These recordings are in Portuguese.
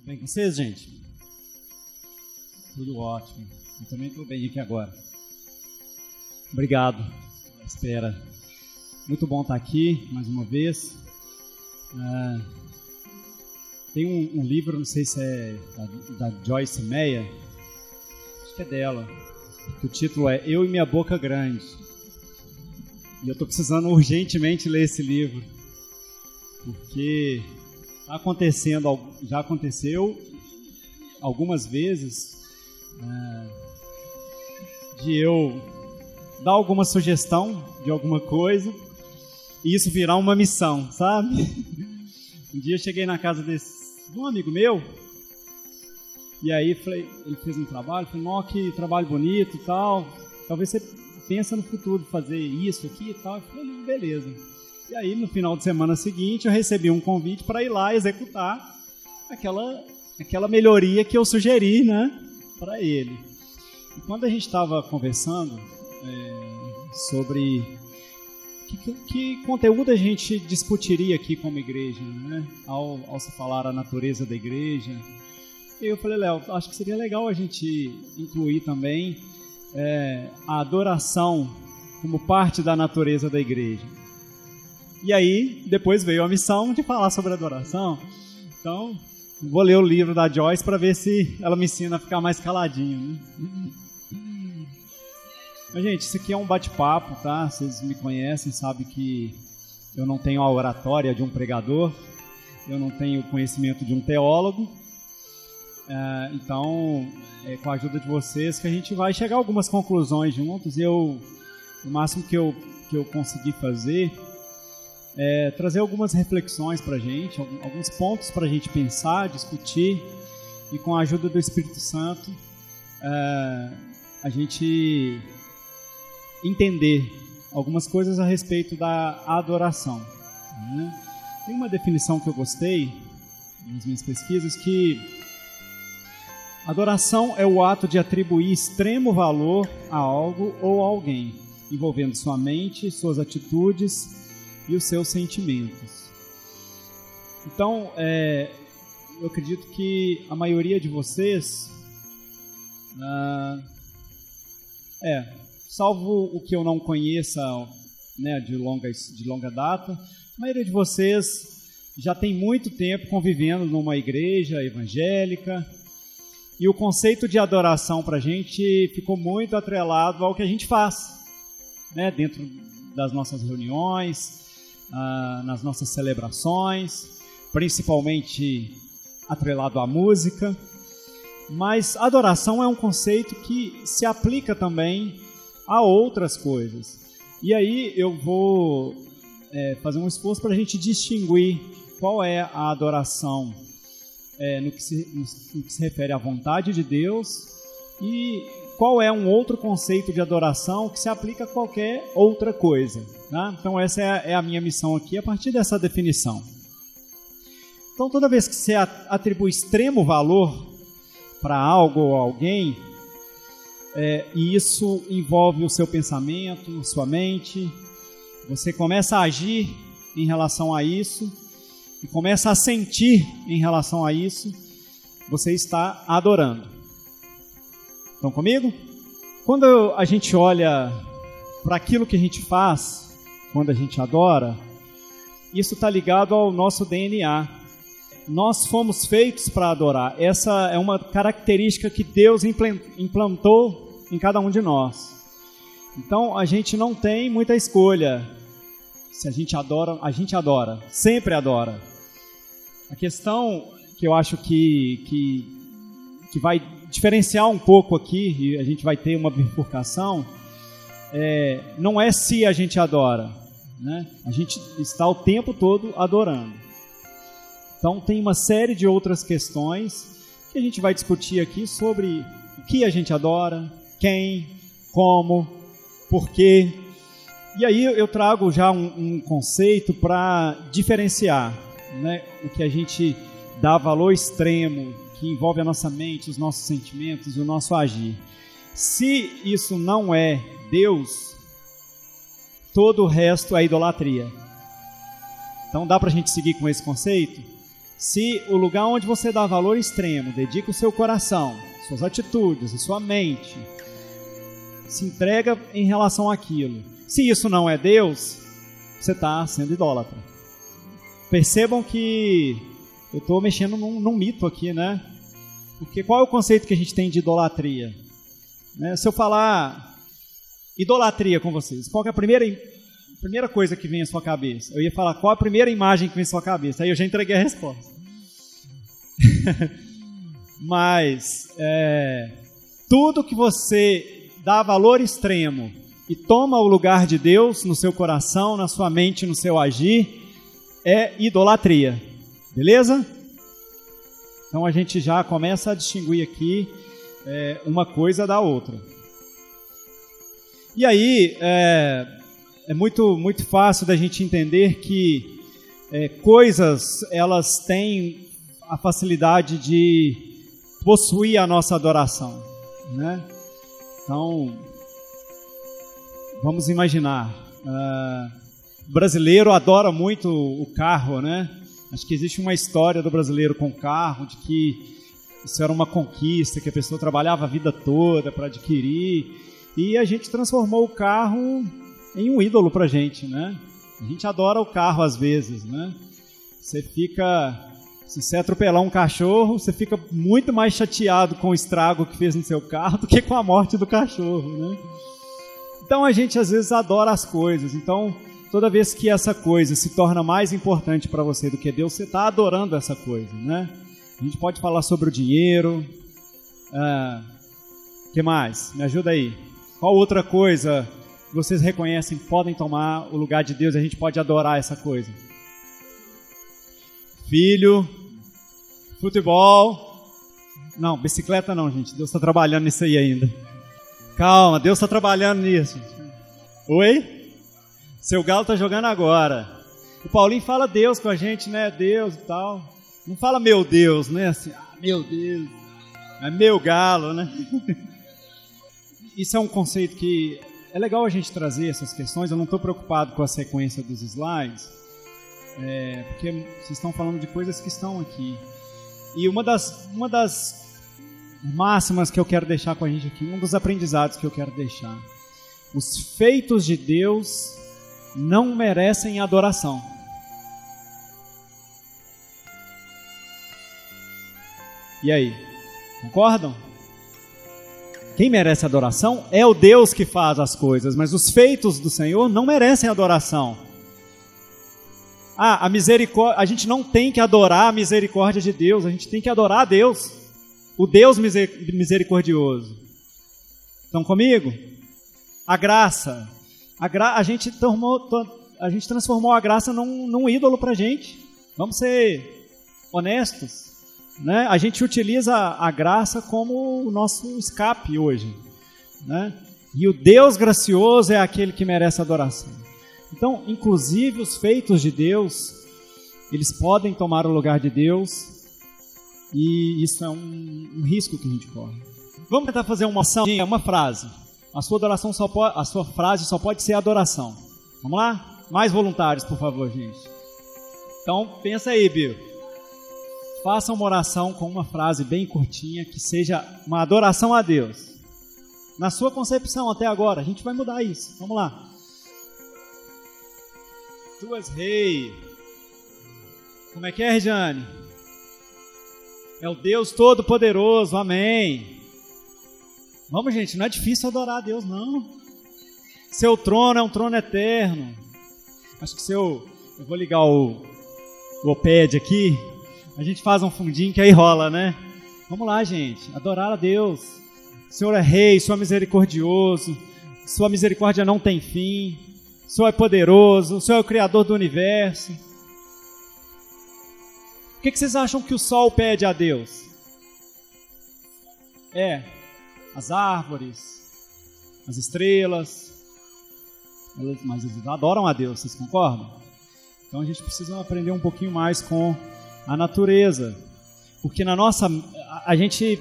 Tudo bem com vocês, gente? Tudo ótimo. Eu também estou bem aqui agora. Obrigado pela espera. Muito bom estar aqui, mais uma vez. Tem um livro, não sei se é da Joyce Meyer, acho que é dela, que o título é Eu e Minha Boca Grande. E eu estou precisando urgentemente ler esse livro, porque está acontecendo, já aconteceu algumas vezes, de eu dar alguma sugestão de alguma coisa e isso virar uma missão, sabe? Um dia eu cheguei na casa de um amigo meu, e aí falei, ele fez um trabalho, falei, nossa, que trabalho bonito e tal, talvez você pense no futuro fazer isso aqui e tal. Eu falei, beleza. E aí no final de semana seguinte eu recebi um convite para ir lá executar aquela melhoria que eu sugeri, né, para ele. E quando a gente estava conversando sobre que conteúdo a gente discutiria aqui como igreja, né? Ao se falar a natureza da igreja. E eu falei, Léo, acho que seria legal a gente incluir também a adoração como parte da natureza da igreja. E aí, depois veio a missão de falar sobre adoração. Então, vou ler o livro da Joyce para ver se ela me ensina a ficar mais caladinho, né? Mas, gente, isso aqui é um bate-papo, tá? Vocês me conhecem, sabem que eu não tenho a oratória de um pregador, eu não tenho o conhecimento de um teólogo. Então, é com a ajuda de vocês que a gente vai chegar a algumas conclusões juntos. E o máximo que eu consegui fazer é trazer algumas reflexões pra gente, alguns pontos pra gente pensar, discutir, e com a ajuda do Espírito Santo, a gente entender algumas coisas a respeito da adoração, né? Tem uma definição que eu gostei nas minhas pesquisas, que adoração é o ato de atribuir extremo valor a algo ou a alguém, envolvendo sua mente, suas atitudes e os seus sentimentos. Então, eu acredito que a maioria de vocês, salvo o que eu não conheça, né, de longa data, a maioria de vocês já tem muito tempo convivendo numa igreja evangélica, e o conceito de adoração para a gente ficou muito atrelado ao que a gente faz, né, dentro das nossas reuniões, nas nossas celebrações, principalmente atrelado à música. Mas adoração é um conceito que se aplica também a outras coisas. E aí eu vou fazer um esforço para a gente distinguir qual é a adoração no que se refere à vontade de Deus e qual é um outro conceito de adoração que se aplica a qualquer outra coisa, né? Então essa é a minha missão aqui, a partir dessa definição. Então, toda vez que se atribui extremo valor para algo ou alguém, e isso envolve o seu pensamento, sua mente, você começa a agir em relação a isso e começa a sentir em relação a isso, você está adorando. Estão comigo? Quando a gente olha para aquilo que a gente faz, quando a gente adora, isso está ligado ao nosso DNA. Nós fomos feitos para adorar. Essa é uma característica que Deus implantou em cada um de nós. Então, a gente não tem muita escolha. Se a gente adora, a gente adora. Sempre adora. A questão que eu acho que vai diferenciar um pouco aqui, e a gente vai ter uma bifurcação, não é se a gente adora, né? A gente está o tempo todo adorando. Então, tem uma série de outras questões que a gente vai discutir aqui sobre o que a gente adora, quem, como, porquê. E aí eu trago já um conceito para diferenciar, né, o que a gente dá valor extremo, que envolve a nossa mente, os nossos sentimentos e o nosso agir. Se isso não é Deus, todo o resto é idolatria. Então, dá para a gente seguir com esse conceito? Se o lugar onde você dá valor extremo, dedica o seu coração, suas atitudes e sua mente, se entrega em relação àquilo, se isso não é Deus, você está sendo idólatra. Percebam que eu estou mexendo num mito aqui, né? Porque qual é o conceito que a gente tem de idolatria? Né? Se eu falar idolatria com vocês, qual é a primeira coisa que vem à sua cabeça? Eu ia falar qual a primeira imagem que vem à sua cabeça, aí eu já entreguei a resposta. Mas tudo que você dá valor extremo e toma o lugar de Deus no seu coração, na sua mente, no seu agir, é idolatria, beleza? Então a gente já começa a distinguir aqui uma coisa da outra. E aí, é muito, muito fácil da gente entender que coisas, elas têm a facilidade de possuir a nossa adoração, né? Então, vamos imaginar, brasileiro adora muito o carro, né? Acho que existe uma história do brasileiro com o carro, de que isso era uma conquista, que a pessoa trabalhava a vida toda para adquirir, e a gente transformou o carro em um ídolo pra gente, né? A gente adora o carro às vezes, né? Se você atropelar um cachorro, você fica muito mais chateado com o estrago que fez no seu carro do que com a morte do cachorro, né? Então a gente às vezes adora as coisas, então toda vez que essa coisa se torna mais importante para você do que Deus, você está adorando essa coisa, né? A gente pode falar sobre o dinheiro, que mais? Me ajuda aí. Qual outra coisa vocês reconhecem que podem tomar o lugar de Deus e a gente pode adorar essa coisa? Filho, futebol, não, bicicleta não, gente, Deus está trabalhando nisso aí ainda. Calma, Deus está trabalhando nisso. Oi? Seu Galo está jogando agora. O Paulinho fala Deus com a gente, né, Deus e tal. Não fala meu Deus, né, assim, meu Deus, é meu Galo, né. Isso é um conceito que é legal a gente trazer essas questões. Eu não estou preocupado com a sequência dos slides, porque vocês estão falando de coisas que estão aqui. E uma das máximas que eu quero deixar com a gente aqui, um dos aprendizados que eu quero deixar: os feitos de Deus não merecem adoração. E aí, concordam? Quem merece adoração é o Deus que faz as coisas, mas os feitos do Senhor não merecem adoração. Ah, a gente não tem que adorar a misericórdia de Deus, a gente tem que adorar a Deus, o Deus misericordioso. Estão comigo? A graça. A gente transformou a graça num ídolo para a gente. Vamos ser honestos. Né? A gente utiliza a graça como o nosso escape hoje, né? E o Deus gracioso é aquele que merece adoração. Então, inclusive, os feitos de Deus, eles podem tomar o lugar de Deus, e isso é um risco que a gente corre. Vamos tentar fazer uma ação, uma frase. A sua frase só pode ser adoração. Vamos lá? Mais voluntários, por favor, gente. Então, pensa aí, Bill. Faça uma oração com uma frase bem curtinha, que seja uma adoração a Deus. Na sua concepção até agora, a gente vai mudar isso. Vamos lá. Tu és rei. Como é que é, Regiane? É o Deus Todo-Poderoso, amém. Vamos, gente, não é difícil adorar a Deus, não. Seu trono é um trono eterno. Acho que eu vou ligar o OPED aqui. A gente faz um fundinho que aí rola, né? Vamos lá, gente. Adorar a Deus. O Senhor é rei, o Senhor é misericordioso. Sua misericórdia não tem fim. O Senhor é poderoso. O Senhor é o Criador do universo. O que vocês acham que o sol pede a Deus? As árvores, as estrelas. Mas eles adoram a Deus, vocês concordam? Então a gente precisa aprender um pouquinho mais com a natureza, porque a gente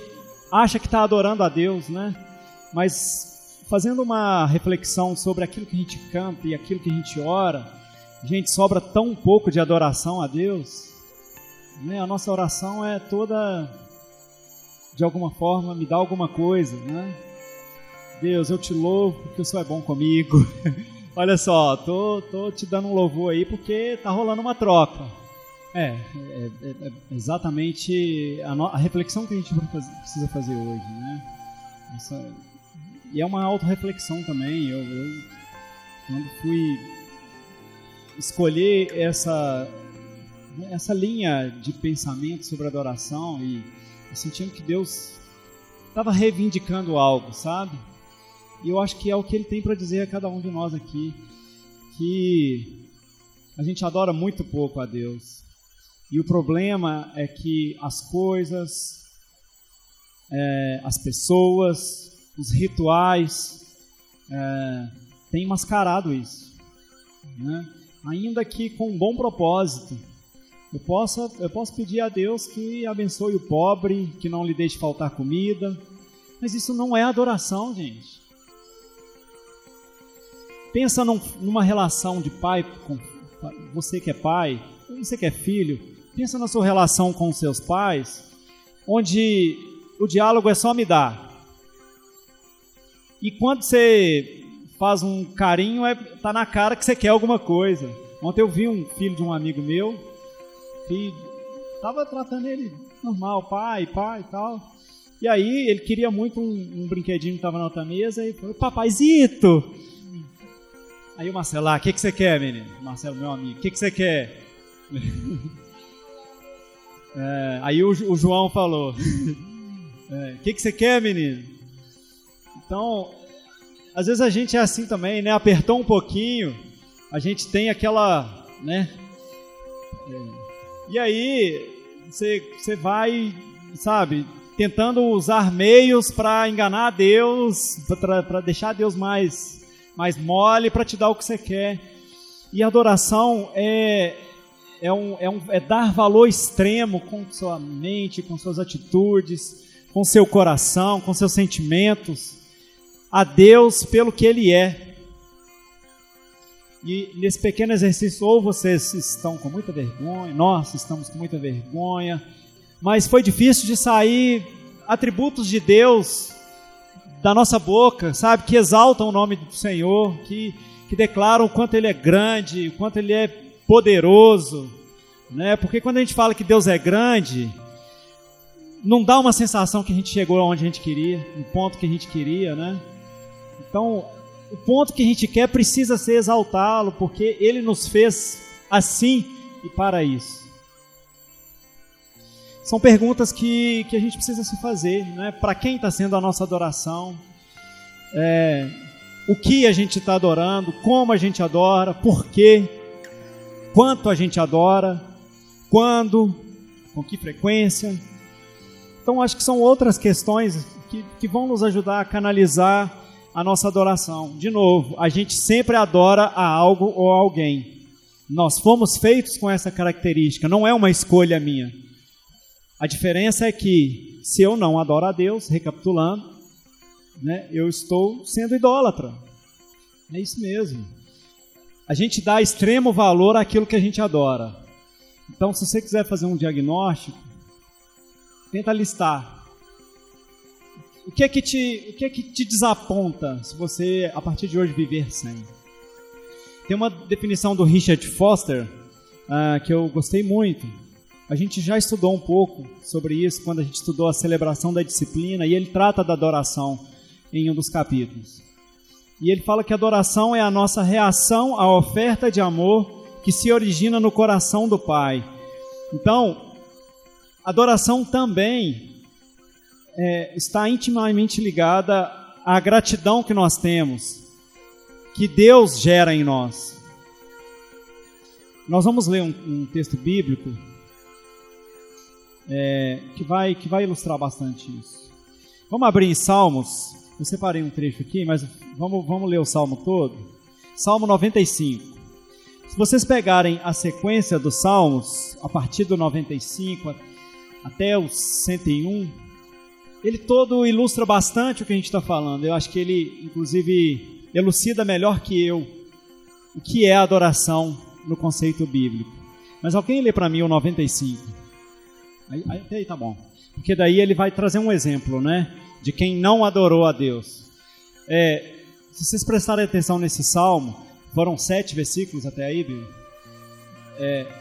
acha que está adorando a Deus, né? Mas fazendo uma reflexão sobre aquilo que a gente canta e aquilo que a gente ora, gente, sobra tão pouco de adoração a Deus, né? A nossa oração é toda, de alguma forma, me dá alguma coisa, né? Deus, eu te louvo porque o Senhor é bom comigo. Olha só, tô te dando um louvor aí porque tá rolando uma troca. É exatamente a reflexão que a gente precisa fazer hoje, né? E é uma autorreflexão também. Eu quando fui escolher essa linha de pensamento sobre adoração, e sentindo que Deus estava reivindicando algo, sabe? E eu acho que é o que ele tem para dizer a cada um de nós aqui, que a gente adora muito pouco a Deus. E o problema é que as coisas, as pessoas, os rituais, têm mascarado isso, né? Ainda que com um bom propósito, eu posso pedir a Deus que abençoe o pobre, que não lhe deixe faltar comida, mas isso não é adoração, gente. Pensa numa relação de pai, com você que é pai, você que é filho, pensa na sua relação com seus pais, onde o diálogo é só me dar. E quando você faz um carinho, tá na cara que você quer alguma coisa. Ontem eu vi um filho de um amigo meu, que tava tratando ele normal, pai e tal. E aí ele queria muito um brinquedinho que tava na outra mesa e falou, papaizito! Aí o Marcelo, o que você quer, menino? Marcelo, meu amigo, o que você quer? Aí o João falou, o que você quer, menino? Então, às vezes a gente é assim também, né? Apertou um pouquinho, a gente tem aquela, né? E aí você vai, sabe, tentando usar meios para enganar Deus, para deixar Deus mais mole, para te dar o que você quer. E a adoração é dar valor extremo com sua mente, com suas atitudes, com seu coração, com seus sentimentos, a Deus pelo que Ele é. E nesse pequeno exercício, ou vocês estão com muita vergonha, nós estamos com muita vergonha, mas foi difícil de sair atributos de Deus da nossa boca, sabe, que exaltam o nome do Senhor, que declaram o quanto Ele é grande, o quanto Ele é poderoso, né? Porque quando a gente fala que Deus é grande, não dá uma sensação que a gente chegou aonde a gente queria, no ponto que a gente queria, né? Então, o ponto que a gente quer precisa ser exaltá-lo, porque Ele nos fez assim e para isso. São perguntas que a gente precisa se fazer, né? Para quem está sendo a nossa adoração, o que a gente está adorando, como a gente adora, por quê, quanto a gente adora, quando, com que frequência. Então acho que são outras questões que vão nos ajudar a canalizar a nossa adoração. De novo, a gente sempre adora a algo ou a alguém. Nós fomos feitos com essa característica, não é uma escolha minha. A diferença é que, se eu não adoro a Deus, recapitulando, né, eu estou sendo idólatra. É isso mesmo. A gente dá extremo valor àquilo que a gente adora. Então, se você quiser fazer um diagnóstico, tenta listar. O que é que te desaponta se você, a partir de hoje, viver sem? Tem uma definição do Richard Foster que eu gostei muito. A gente já estudou um pouco sobre isso quando a gente estudou a Celebração da Disciplina, e ele trata da adoração em um dos capítulos. E ele fala que a adoração é a nossa reação à oferta de amor que se origina no coração do Pai. Então, adoração também está intimamente ligada à gratidão que nós temos, que Deus gera em nós. Nós vamos ler um texto bíblico que vai ilustrar bastante isso. Vamos abrir em Salmos. Eu separei um trecho aqui, mas vamos ler o Salmo todo. Salmo 95. Se vocês pegarem a sequência dos Salmos, a partir do 95 até o 101, ele todo ilustra bastante o que a gente está falando. Eu acho que ele, inclusive, elucida melhor que eu o que é adoração no conceito bíblico. Mas alguém lê para mim o 95? Aí, até aí tá bom. Porque daí ele vai trazer um exemplo, né? De quem não adorou a Deus. Se vocês prestarem atenção nesse salmo, foram 7 versículos até aí, viu?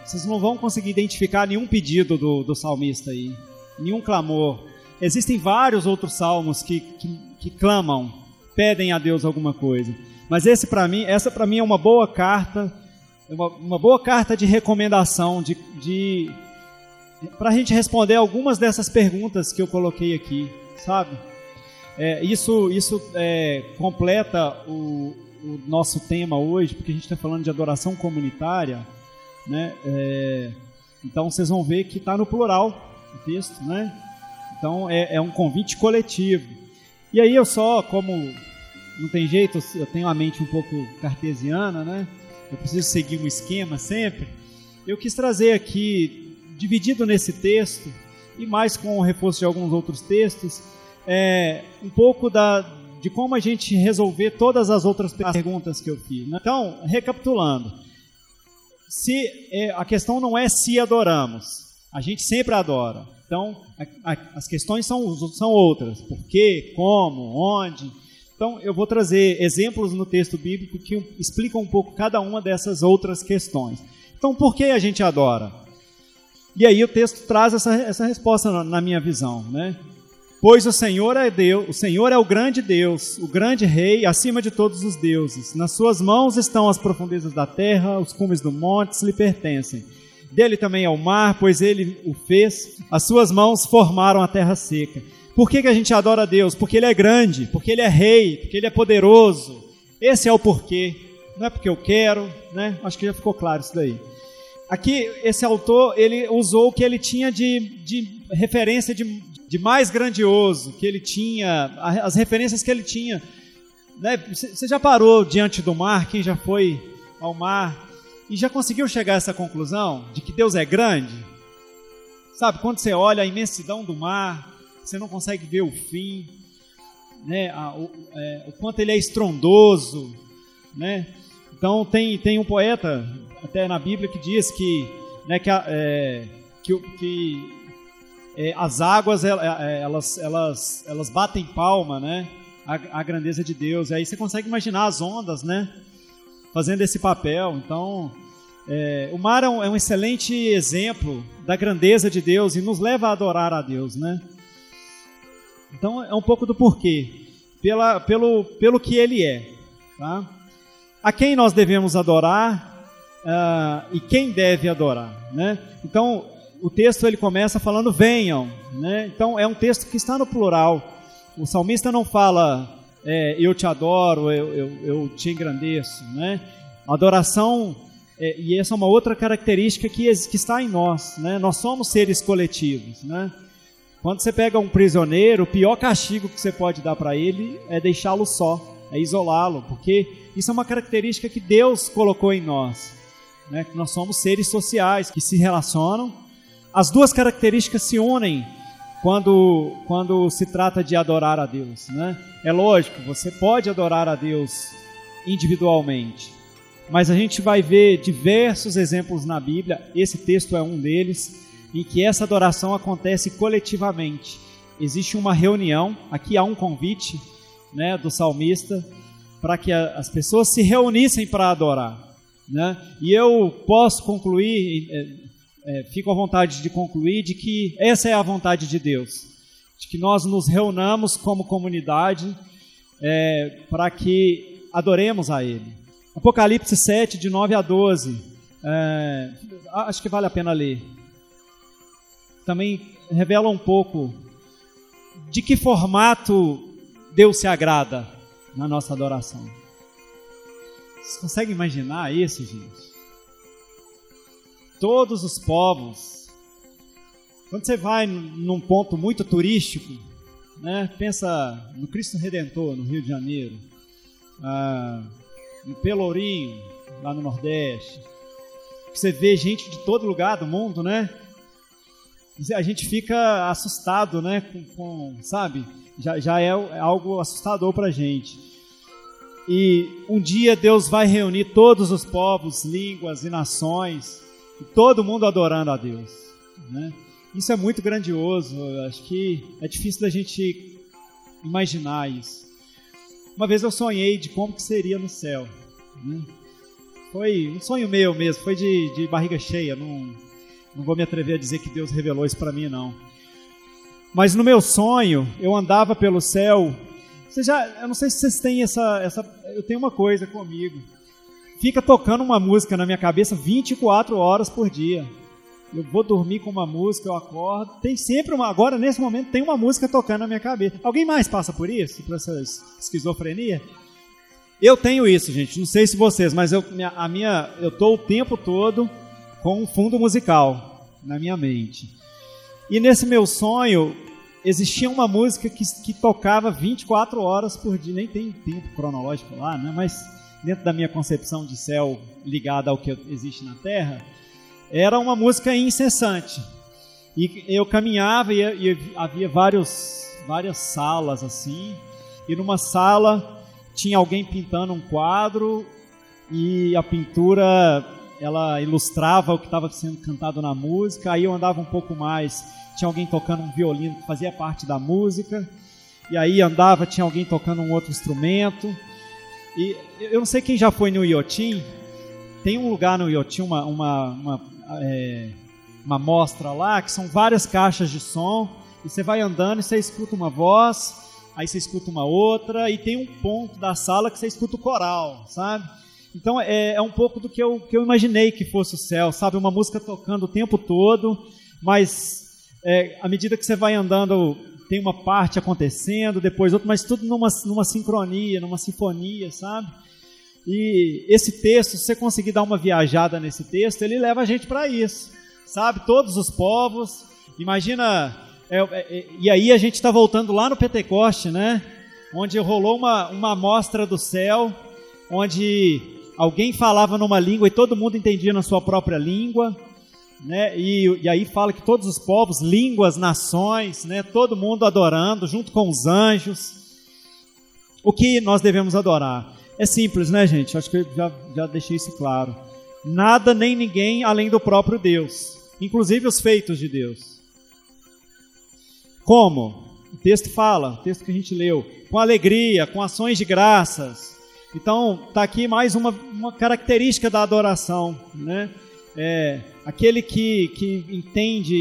Vocês não vão conseguir identificar nenhum pedido do salmista aí, nenhum clamor. Existem vários outros salmos que clamam, pedem a Deus alguma coisa. Mas essa para mim é uma boa carta, uma boa carta de recomendação, para a gente responder algumas dessas perguntas que eu coloquei aqui, sabe? Isso completa o nosso tema hoje, porque a gente está falando de adoração comunitária, né? Então vocês vão ver que está no plural o texto, né? Então é um convite coletivo. E aí eu só, como não tem jeito, eu tenho a mente um pouco cartesiana, né? Eu preciso seguir um esquema sempre. Eu quis trazer aqui, dividido nesse texto e mais com o reforço de alguns outros textos, um pouco de como a gente resolver todas as outras perguntas que eu fiz, né? Então, recapitulando, a questão não é se adoramos, a gente sempre adora. Então, as questões são outras: por quê, como, onde. Então, eu vou trazer exemplos no texto bíblico que explicam um pouco cada uma dessas outras questões. Então, por que a gente adora? E aí o texto traz essa resposta na minha visão, né? Pois o Senhor é Deus, o Senhor é o grande Deus, o grande Rei, acima de todos os deuses. Nas suas mãos estão as profundezas da terra, os cumes do monte lhe pertencem. Dele também é o mar, pois ele o fez, as suas mãos formaram a terra seca. Por que a gente adora a Deus? Porque ele é grande, porque ele é rei, porque ele é poderoso. Esse é o porquê, não é porque eu quero, né? Acho que já ficou claro isso daí. Aqui, esse autor, ele usou o que ele tinha de referência de mais grandioso, que ele tinha, as referências que ele tinha, né? Você já parou diante do mar, quem já foi ao mar, e já conseguiu chegar a essa conclusão de que Deus é grande? Sabe, quando você olha a imensidão do mar, você não consegue ver o fim, né? O quanto ele é estrondoso, né? Então tem um poeta até na Bíblia que diz que, né, que as águas elas batem palma, né, a grandeza de Deus. E aí você consegue imaginar as ondas, né, fazendo esse papel. Então o mar é um excelente exemplo da grandeza de Deus e nos leva a adorar a Deus, né? Então é um pouco do porquê, pelo que ele é, tá? A quem nós devemos adorar e quem deve adorar, né? Então, o texto ele começa falando venham, né? Então, é um texto que está no plural. O salmista não fala eu te adoro, eu te engrandeço, né? Adoração, e essa é uma outra característica que está em nós, né? Nós somos seres coletivos, né? Quando você pega um prisioneiro, o pior castigo que você pode dar para ele é deixá-lo só, é isolá-lo, porque isso é uma característica que Deus colocou em nós, né? Que nós somos seres sociais que se relacionam. As duas características se unem quando se trata de adorar a Deus, né? É lógico, você pode adorar a Deus individualmente, mas a gente vai ver diversos exemplos na Bíblia, esse texto é um deles, em que essa adoração acontece coletivamente. Existe uma reunião, aqui há um convite, né, do salmista, para que as pessoas se reunissem para adorar, né? E eu posso concluir, fico à vontade de concluir, de que essa é a vontade de Deus, de que nós nos reunamos como comunidade para que adoremos a Ele. Apocalipse 7, de 9 a 12, acho que vale a pena ler. Também revela um pouco de que formato Deus se agrada na nossa adoração. Vocês conseguem imaginar isso, gente? Todos os povos. Quando você vai num ponto muito turístico, né, pensa no Cristo Redentor, no Rio de Janeiro, no Pelourinho, lá no Nordeste. Você vê gente de todo lugar do mundo, né? A gente fica assustado, né, sabe? Já é algo assustador para a gente. E um dia Deus vai reunir todos os povos, línguas e nações, e todo mundo adorando a Deus, né? Isso é muito grandioso, acho que é difícil da gente imaginar isso. Uma vez eu sonhei de como que seria no céu, né? Foi um sonho meu mesmo, foi de barriga cheia, não vou me atrever a dizer que Deus revelou isso para mim, não. Mas no meu sonho, eu andava pelo céu. Eu não sei se vocês têm essa... Eu tenho uma coisa comigo. Fica tocando uma música na minha cabeça 24 horas por dia. Eu vou dormir com uma música, eu acordo. Tem sempre uma... Agora, nesse momento, tem uma música tocando na minha cabeça. Alguém mais passa por isso? Por essa esquizofrenia? Eu tenho isso, gente. Não sei se vocês, mas eu tô o tempo todo com um fundo musical na minha mente. E nesse meu sonho, existia uma música que tocava 24 horas por dia. Nem tem tempo cronológico lá, né? Mas dentro da minha concepção de céu ligada ao que existe na Terra, era uma música incessante. E eu caminhava e havia várias salas assim. E numa sala tinha alguém pintando um quadro e a pintura... ela ilustrava o que estava sendo cantado na música, aí eu andava um pouco mais, tinha alguém tocando um violino que fazia parte da música, e aí andava, tinha alguém tocando um outro instrumento, e eu não sei quem já foi no Iotim, tem um lugar no Iotim, uma mostra lá, que são várias caixas de som, e você vai andando e você escuta uma voz, aí você escuta uma outra, e tem um ponto da sala que você escuta o coral, sabe? Então é um pouco do que eu imaginei que fosse o céu, sabe? Uma música tocando o tempo todo, mas à medida que você vai andando, tem uma parte acontecendo, depois outra, mas tudo numa sincronia, numa sinfonia, sabe? E esse texto, se você conseguir dar uma viajada nesse texto, ele leva a gente para isso, sabe? Todos os povos, imagina... e aí a gente está voltando lá no Pentecostes, né? Onde rolou uma amostra do céu, onde... alguém falava numa língua e todo mundo entendia na sua própria língua, né? E aí fala que todos os povos, línguas, nações, né? Todo mundo adorando, junto com os anjos. O que nós devemos adorar? É simples, né, gente? Acho que eu já deixei isso claro. Nada nem ninguém além do próprio Deus, inclusive os feitos de Deus. Como? O texto fala, o texto que a gente leu, com alegria, com ações de graças. Então, está aqui mais uma característica da adoração, né? Aquele que entende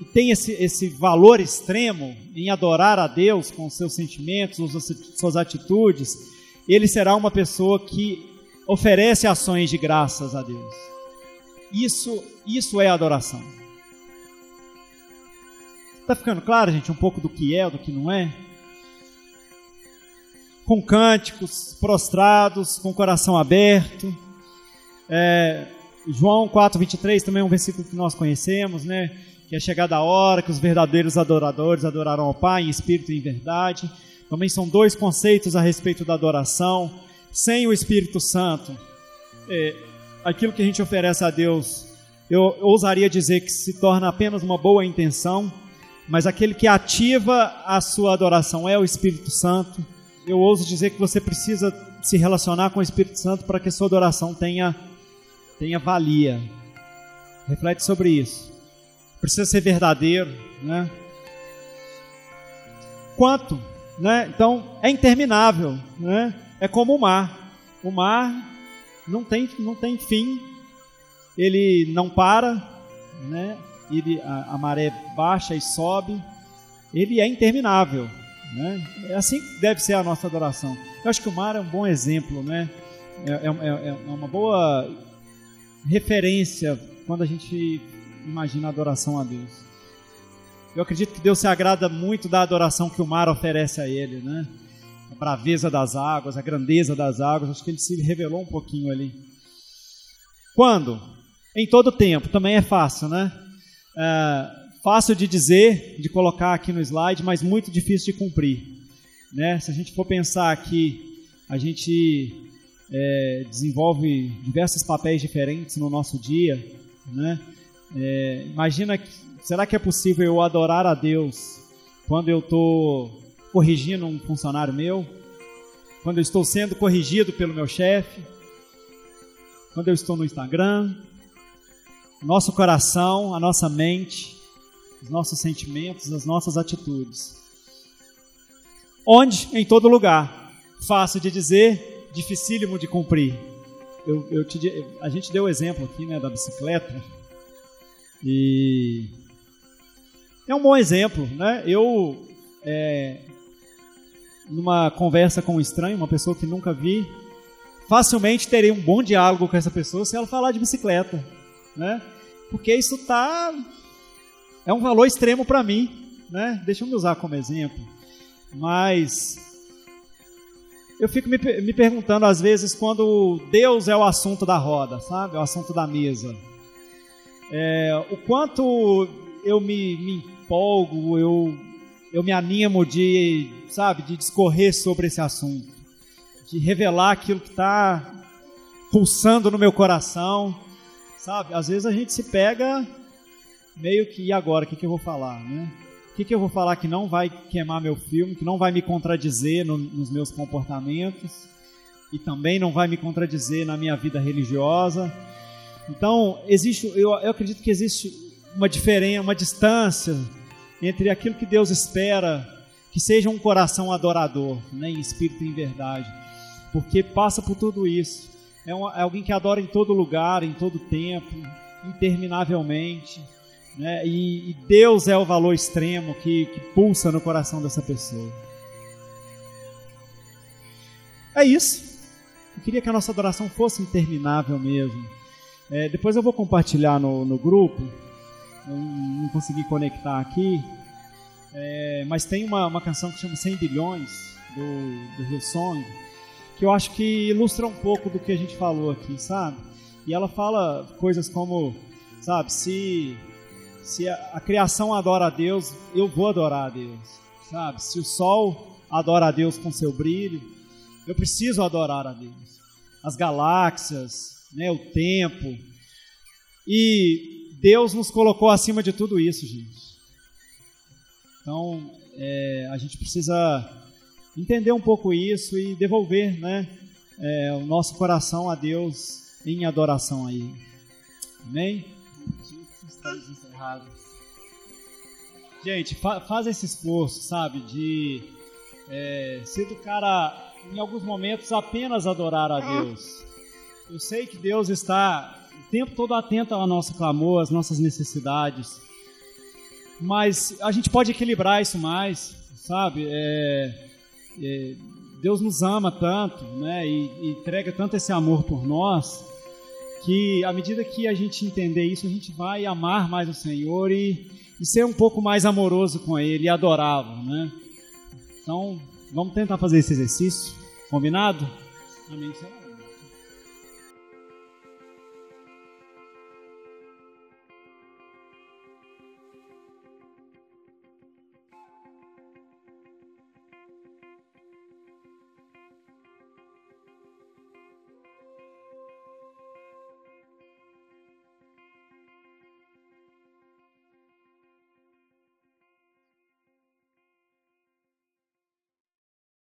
e tem esse valor extremo em adorar a Deus com seus sentimentos, suas atitudes, ele será uma pessoa que oferece ações de graças a Deus. Isso é adoração. Está ficando claro, gente, um pouco do que é, do que não é? Com cânticos, prostrados, com o coração aberto. João 4:23 também é um versículo que nós conhecemos, né? Que é chegada a hora que os verdadeiros adoradores adorarão ao Pai em espírito e em verdade. Também são dois conceitos a respeito da adoração. Sem o Espírito Santo, aquilo que a gente oferece a Deus, eu ousaria dizer que se torna apenas uma boa intenção, mas aquele que ativa a sua adoração é o Espírito Santo. Eu ouso dizer que você precisa se relacionar com o Espírito Santo para que a sua adoração tenha valia. Reflete sobre isso. Precisa ser verdadeiro, né? Quanto, né? Então, é interminável, né? É como o mar. O mar não tem fim, ele não para, né? A maré baixa e sobe, ele é interminável. Né? É assim que deve ser a nossa adoração. Eu acho que o mar é um bom exemplo, né? É uma boa referência quando a gente imagina a adoração a Deus. Eu acredito que Deus se agrada muito da adoração que o mar oferece a Ele, né? A braveza das águas, a grandeza das águas. Acho que Ele se revelou um pouquinho ali. Quando? Em todo tempo. Também é fácil, né? Fácil de dizer, de colocar aqui no slide, mas muito difícil de cumprir, né? Se a gente for pensar aqui, a gente desenvolve diversos papéis diferentes no nosso dia, né? Imagina, será que é possível eu adorar a Deus quando eu estou corrigindo um funcionário meu? Quando eu estou sendo corrigido pelo meu chefe? Quando eu estou no Instagram? Nosso coração, a nossa mente... os nossos sentimentos, as nossas atitudes. Onde? Em todo lugar. Fácil de dizer, dificílimo de cumprir. A gente deu o exemplo aqui, né, da bicicleta. E é um bom exemplo, né? Numa conversa com um estranho, uma pessoa que nunca vi, facilmente terei um bom diálogo com essa pessoa se ela falar de bicicleta, né? Porque isso é um valor extremo para mim, né? Deixa eu me usar como exemplo. Mas eu fico me perguntando às vezes, quando Deus é o assunto da roda, sabe? É o assunto da mesa. O quanto eu me empolgo, eu me animo de discorrer sobre esse assunto, de revelar aquilo que está pulsando no meu coração, sabe? Às vezes a gente se pega meio que, e agora, o que eu vou falar, né? O que eu vou falar que não vai queimar meu filme, que não vai me contradizer nos meus comportamentos e também não vai me contradizer na minha vida religiosa. Então, eu acredito que existe uma diferença, uma distância entre aquilo que Deus espera, que seja um coração adorador, né, em espírito e em verdade, porque passa por tudo isso. É alguém que adora em todo lugar, em todo tempo, interminavelmente, né? E Deus é o valor extremo que pulsa no coração dessa pessoa. É isso. Eu queria que a nossa adoração fosse interminável mesmo. Depois eu vou compartilhar no grupo. Eu não consegui conectar aqui. Mas tem uma canção que chama 100 Bilhões, do Rio Song, que eu acho que ilustra um pouco do que a gente falou aqui, sabe? E ela fala coisas como, sabe, se a criação adora a Deus, eu vou adorar a Deus, sabe? Se o sol adora a Deus com seu brilho, eu preciso adorar a Deus. As galáxias, né, o tempo. E Deus nos colocou acima de tudo isso, gente. Então, a gente precisa entender um pouco isso e devolver, né, o nosso coração a Deus em adoração a Ele. Amém? Gente, faz esse esforço, sabe, de ser do cara, em alguns momentos, apenas adorar a Deus. Eu sei que Deus está o tempo todo atento ao nosso clamor, às nossas necessidades, mas a gente pode equilibrar isso mais, sabe? Deus nos ama tanto, né, e entrega tanto esse amor por nós, que à medida que a gente entender isso, a gente vai amar mais o Senhor e ser um pouco mais amoroso com Ele e adorá-lo, né? Então, vamos tentar fazer esse exercício, combinado? Amém, Senhor.